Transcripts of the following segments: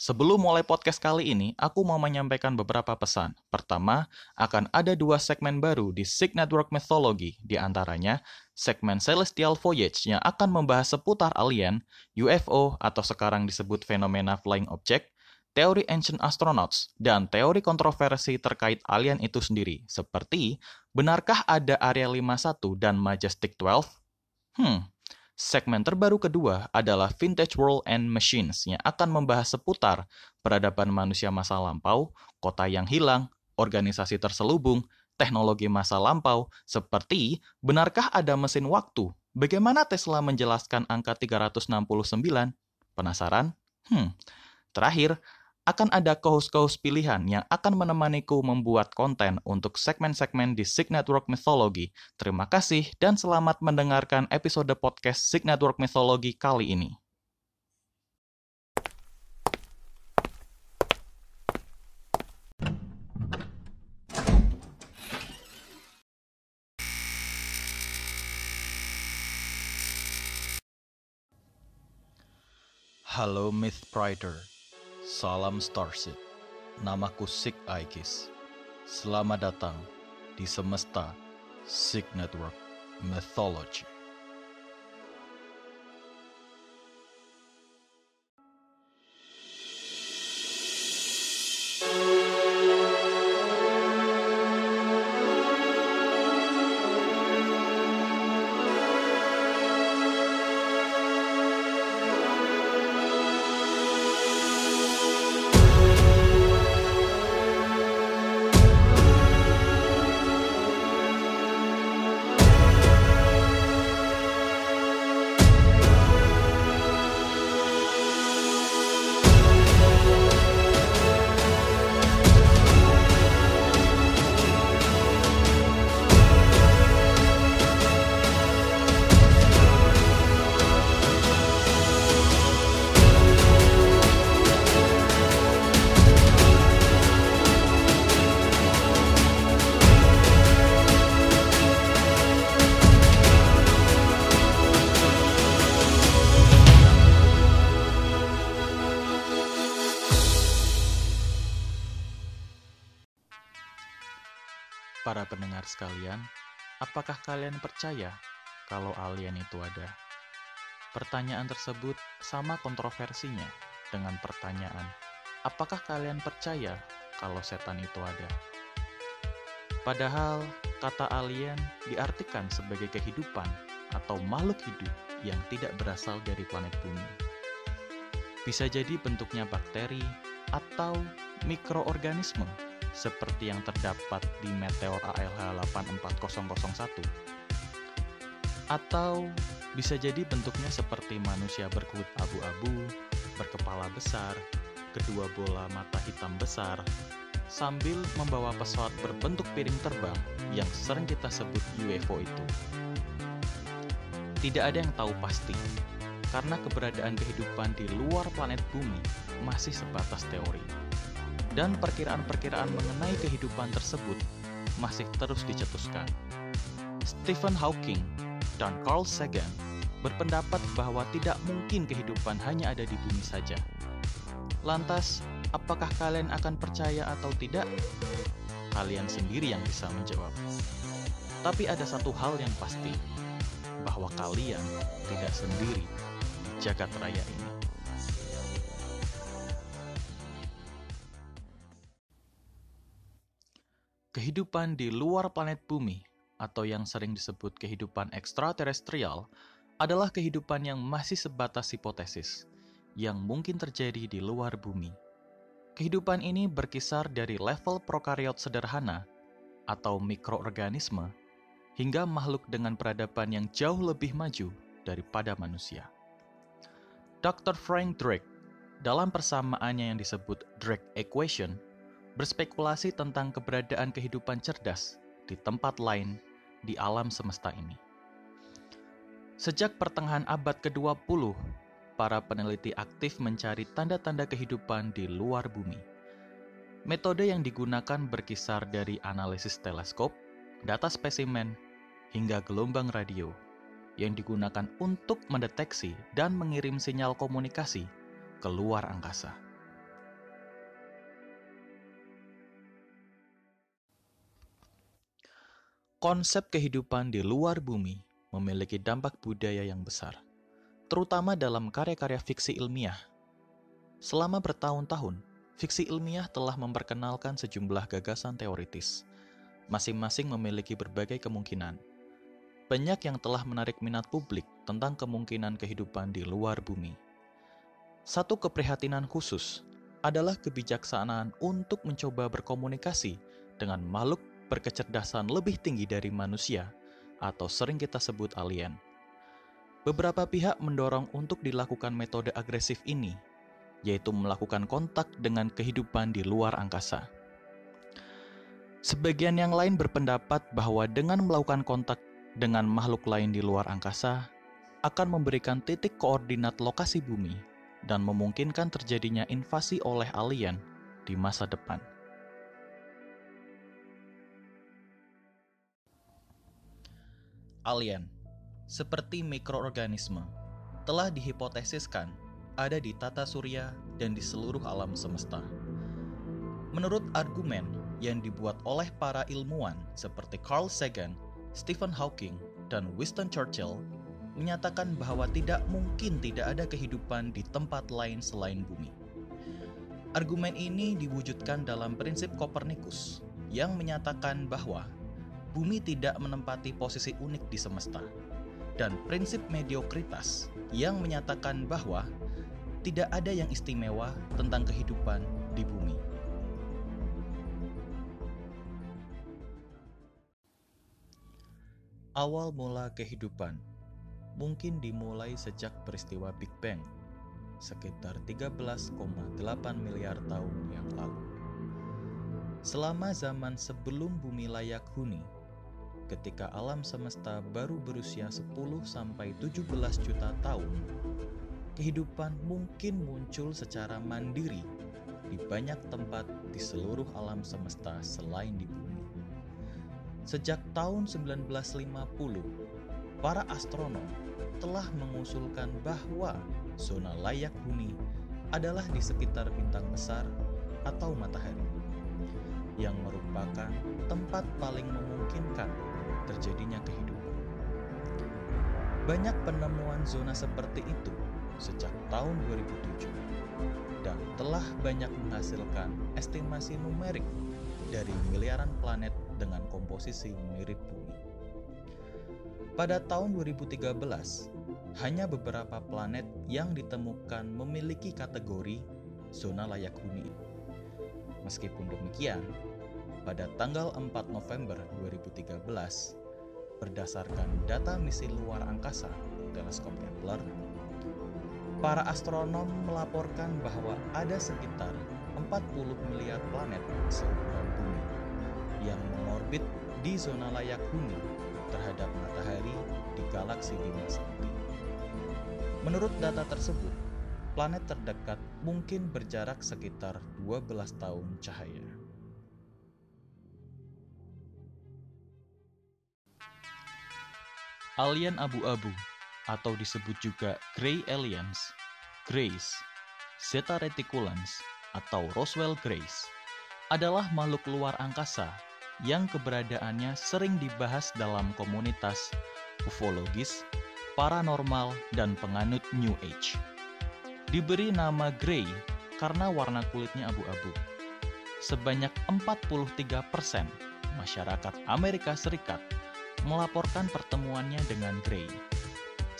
Sebelum mulai podcast kali ini, aku mau menyampaikan beberapa pesan. Pertama, akan ada 2 segmen baru di SIG Network Mythology, di antaranya segmen Celestial Voyage yang akan membahas seputar alien, UFO atau sekarang disebut fenomena flying object, teori ancient astronauts, dan teori kontroversi terkait alien itu sendiri, seperti benarkah ada Area 51 dan Majestic 12? Segmen terbaru kedua adalah Vintage World and Machines yang akan membahas seputar peradaban manusia masa lampau, kota yang hilang, organisasi terselubung, teknologi masa lampau, seperti benarkah ada mesin waktu? Bagaimana Tesla menjelaskan angka 369? Penasaran? Terakhir, akan ada co-host pilihan yang akan menemaniku membuat konten untuk segmen-segmen di SIG Network Mythology. Terima kasih dan selamat mendengarkan episode podcast SIG Network Mythology kali ini. Halo Myth Prider. Salam Starship, namaku Sig Aikis. Selamat datang di semesta SIG Network Mythology. Para pendengar sekalian, apakah kalian percaya kalau alien itu ada? Pertanyaan tersebut sama kontroversinya dengan pertanyaan, apakah kalian percaya kalau setan itu ada? Padahal, kata alien diartikan sebagai kehidupan atau makhluk hidup yang tidak berasal dari planet bumi. Bisa jadi bentuknya bakteri atau mikroorganisme, seperti yang terdapat di meteor ALH 84001. Atau bisa jadi bentuknya seperti manusia berkulit abu-abu, berkepala besar, kedua bola mata hitam besar, sambil membawa pesawat berbentuk piring terbang yang sering kita sebut UFO itu. Tidak ada yang tahu pasti, karena keberadaan kehidupan di luar planet bumi masih sebatas teori. Dan perkiraan-perkiraan mengenai kehidupan tersebut masih terus dicetuskan. Stephen Hawking dan Carl Sagan berpendapat bahwa tidak mungkin kehidupan hanya ada di bumi saja. Lantas, apakah kalian akan percaya atau tidak? Kalian sendiri yang bisa menjawab. Tapi ada satu hal yang pasti, bahwa kalian tidak sendiri di jagat raya ini. Kehidupan di luar planet bumi, atau yang sering disebut kehidupan ekstraterestrial, adalah kehidupan yang masih sebatas hipotesis, yang mungkin terjadi di luar bumi. Kehidupan ini berkisar dari level prokariot sederhana, atau mikroorganisme, hingga makhluk dengan peradaban yang jauh lebih maju daripada manusia. Dr. Frank Drake, dalam persamaannya yang disebut Drake Equation, berspekulasi tentang keberadaan kehidupan cerdas di tempat lain di alam semesta ini. Sejak pertengahan abad ke-20, para peneliti aktif mencari tanda-tanda kehidupan di luar bumi. Metode yang digunakan berkisar dari analisis teleskop, data spesimen, hingga gelombang radio yang digunakan untuk mendeteksi dan mengirim sinyal komunikasi keluar angkasa. Konsep kehidupan di luar bumi memiliki dampak budaya yang besar, terutama dalam karya-karya fiksi ilmiah. Selama bertahun-tahun, fiksi ilmiah telah memperkenalkan sejumlah gagasan teoritis, masing-masing memiliki berbagai kemungkinan. Banyak yang telah menarik minat publik tentang kemungkinan kehidupan di luar bumi. Satu keprihatinan khusus adalah kebijaksanaan untuk mencoba berkomunikasi dengan makhluk berkecerdasan lebih tinggi dari manusia, atau sering kita sebut alien. Beberapa pihak mendorong untuk dilakukan metode agresif ini, yaitu melakukan kontak dengan kehidupan di luar angkasa. Sebagian yang lain berpendapat bahwa dengan melakukan kontak dengan makhluk lain di luar angkasa, akan memberikan titik koordinat lokasi bumi dan memungkinkan terjadinya invasi oleh alien di masa depan. Alien, seperti mikroorganisme, telah dihipotesiskan ada di tata surya dan di seluruh alam semesta. Menurut argumen yang dibuat oleh para ilmuwan seperti Carl Sagan, Stephen Hawking, dan Winston Churchill, menyatakan bahwa tidak mungkin tidak ada kehidupan di tempat lain selain bumi. Argumen ini diwujudkan dalam prinsip Kopernikus yang menyatakan bahwa bumi tidak menempati posisi unik di semesta, dan prinsip mediokritas yang menyatakan bahwa tidak ada yang istimewa tentang kehidupan di bumi. Awal mula kehidupan mungkin dimulai sejak peristiwa Big Bang, sekitar 13,8 miliar tahun yang lalu. Selama zaman sebelum bumi layak huni, ketika alam semesta baru berusia 10-17 juta tahun, kehidupan mungkin muncul secara mandiri di banyak tempat di seluruh alam semesta selain di bumi. Sejak tahun 1950, para astronom telah mengusulkan bahwa zona layak huni adalah di sekitar bintang besar atau matahari, yang merupakan tempat paling memungkinkan terjadinya kehidupan. Banyak penemuan zona seperti itu sejak tahun 2007 dan telah banyak menghasilkan estimasi numerik dari miliaran planet dengan komposisi mirip bumi. Pada tahun 2013, hanya beberapa planet yang ditemukan memiliki kategori zona layak huni. Meskipun demikian, pada tanggal 4 November 2013, berdasarkan data misi luar angkasa Teleskop Kepler, para astronom melaporkan bahwa ada sekitar 40 miliar planet seukuran bumi yang mengorbit di zona layak huni terhadap matahari di galaksi Bima Sakti. Menurut data tersebut, planet terdekat mungkin berjarak sekitar 12 tahun cahaya. Alien abu-abu, atau disebut juga Gray Aliens, Greys, Zeta Reticulans, atau Roswell Greys, adalah makhluk luar angkasa yang keberadaannya sering dibahas dalam komunitas ufologis, paranormal, dan penganut New Age. Diberi nama Grey karena warna kulitnya abu-abu. Sebanyak 43% masyarakat Amerika Serikat melaporkan pertemuannya dengan Grey.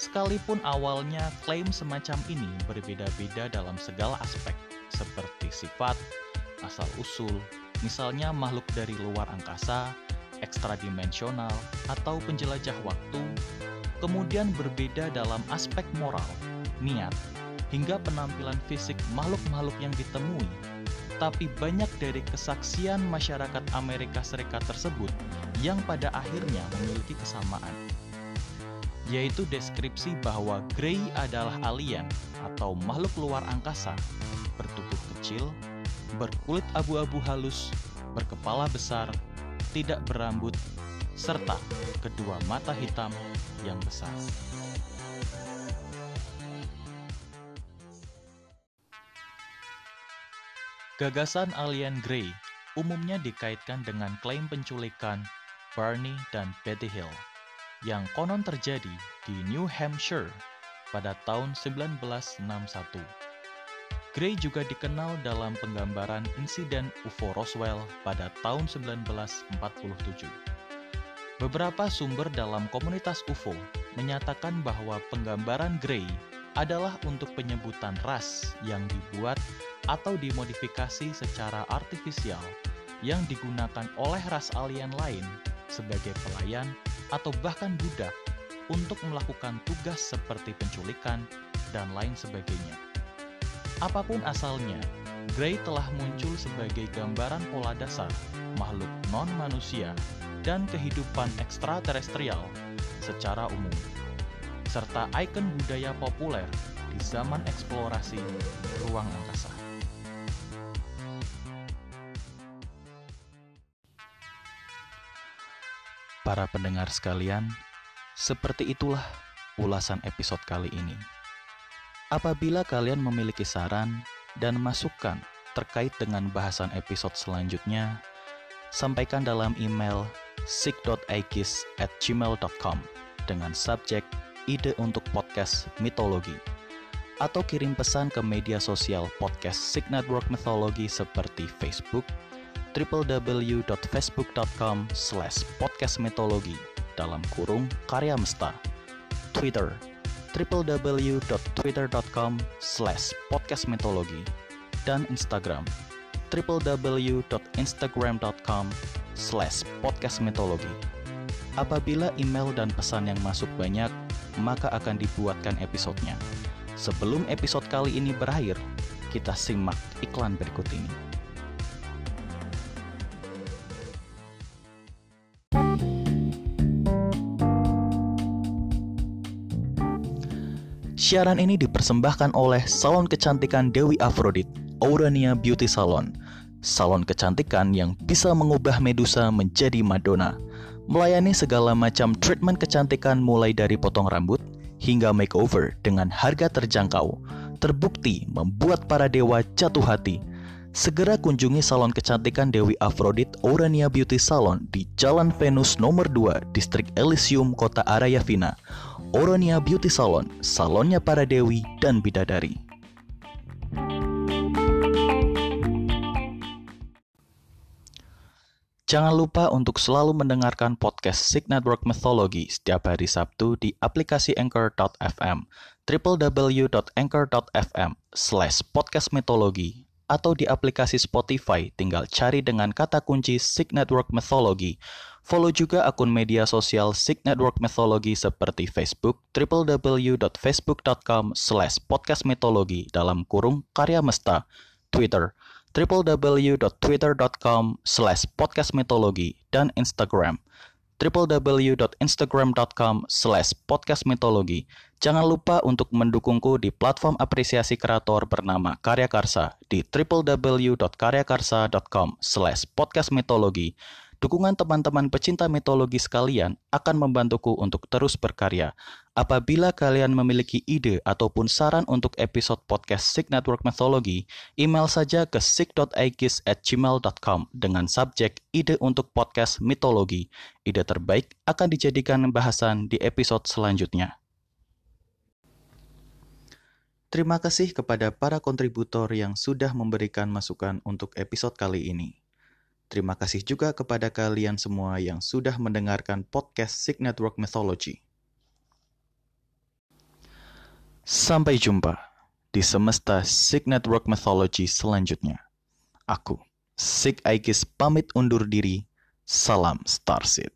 Sekalipun awalnya klaim semacam ini berbeda-beda dalam segala aspek, seperti sifat, asal-usul, misalnya makhluk dari luar angkasa, ekstradimensional, atau penjelajah waktu, kemudian berbeda dalam aspek moral, niat, hingga penampilan fisik makhluk-makhluk yang ditemui. Tapi banyak dari kesaksian masyarakat Amerika Serikat tersebut yang pada akhirnya memiliki kesamaan, yaitu deskripsi bahwa Grey adalah alien atau makhluk luar angkasa, bertubuh kecil, berkulit abu-abu halus, berkepala besar, tidak berambut, serta kedua mata hitam yang besar. Gagasan alien Grey umumnya dikaitkan dengan klaim penculikan, Barney dan Betty Hill yang konon terjadi di New Hampshire pada tahun 1961. Gray juga dikenal dalam penggambaran insiden UFO Roswell pada tahun 1947. Beberapa sumber dalam komunitas UFO menyatakan bahwa penggambaran Gray adalah untuk penyebutan ras yang dibuat atau dimodifikasi secara artifisial yang digunakan oleh ras alien lain sebagai pelayan atau bahkan budak untuk melakukan tugas seperti penculikan dan lain sebagainya. Apapun asalnya, Gray telah muncul sebagai gambaran pola dasar makhluk non-manusia dan kehidupan ekstraterestrial secara umum, serta ikon budaya populer di zaman eksplorasi ruang angkasa. Para pendengar sekalian, seperti itulah ulasan episode kali ini. Apabila kalian memiliki saran dan masukan terkait dengan bahasan episode selanjutnya, sampaikan dalam email sig.aikis@gmail.com dengan subjek ide untuk podcast mitologi, atau kirim pesan ke media sosial podcast SIG Network Mythology seperti Facebook www.facebook.com/podcastmitologi (Karya Mesta), Twitter www.twitter.com/podcastmitologi, dan Instagram www.instagram.com/podcastmitologi. Apabila email dan pesan yang masuk banyak, maka akan dibuatkan episodenya. Sebelum episode kali ini berakhir, kita simak iklan berikut ini. Siaran ini dipersembahkan oleh Salon Kecantikan Dewi Aphrodite, Aurania Beauty Salon. Salon kecantikan yang bisa mengubah Medusa menjadi Madonna. Melayani segala macam treatment kecantikan mulai dari potong rambut hingga makeover dengan harga terjangkau. Terbukti membuat para dewa jatuh hati. Segera kunjungi Salon Kecantikan Dewi Aphrodite Aurania Beauty Salon di Jalan Venus nomor 2, Distrik Elysium, Kota Arayafina. Aurania Beauty Salon, salonnya para dewi dan bidadari. Jangan lupa untuk selalu mendengarkan podcast SIG Network Mythology setiap hari Sabtu di aplikasi anchor.fm, www.anchor.fm/podcastmythology, atau di aplikasi Spotify, tinggal cari dengan kata kunci SIG Network Mythology. Follow juga akun media sosial SIG Network Mythology seperti Facebook www.facebook.com/podcastmythology (Karya Mesta), Twitter www.twitter.com/podcastmythology, dan Instagram www.instagram.com/podcastmythology. Jangan lupa untuk mendukungku di platform apresiasi kreator bernama Karya Karsa di www.karyakarsa.com/podcastmythology. Dukungan teman-teman pecinta mitologi sekalian akan membantuku untuk terus berkarya. Apabila kalian memiliki ide ataupun saran untuk episode podcast SIG Network Mythology, email saja ke sig.aikis@gmail.com dengan subjek ide untuk podcast mitologi. Ide terbaik akan dijadikan bahasan di episode selanjutnya. Terima kasih kepada para kontributor yang sudah memberikan masukan untuk episode kali ini. Terima kasih juga kepada kalian semua yang sudah mendengarkan podcast SIG Network Mythology. Sampai jumpa di semesta SIG Network Mythology selanjutnya. Aku, Sig Aikis, pamit undur diri. Salam Starseed.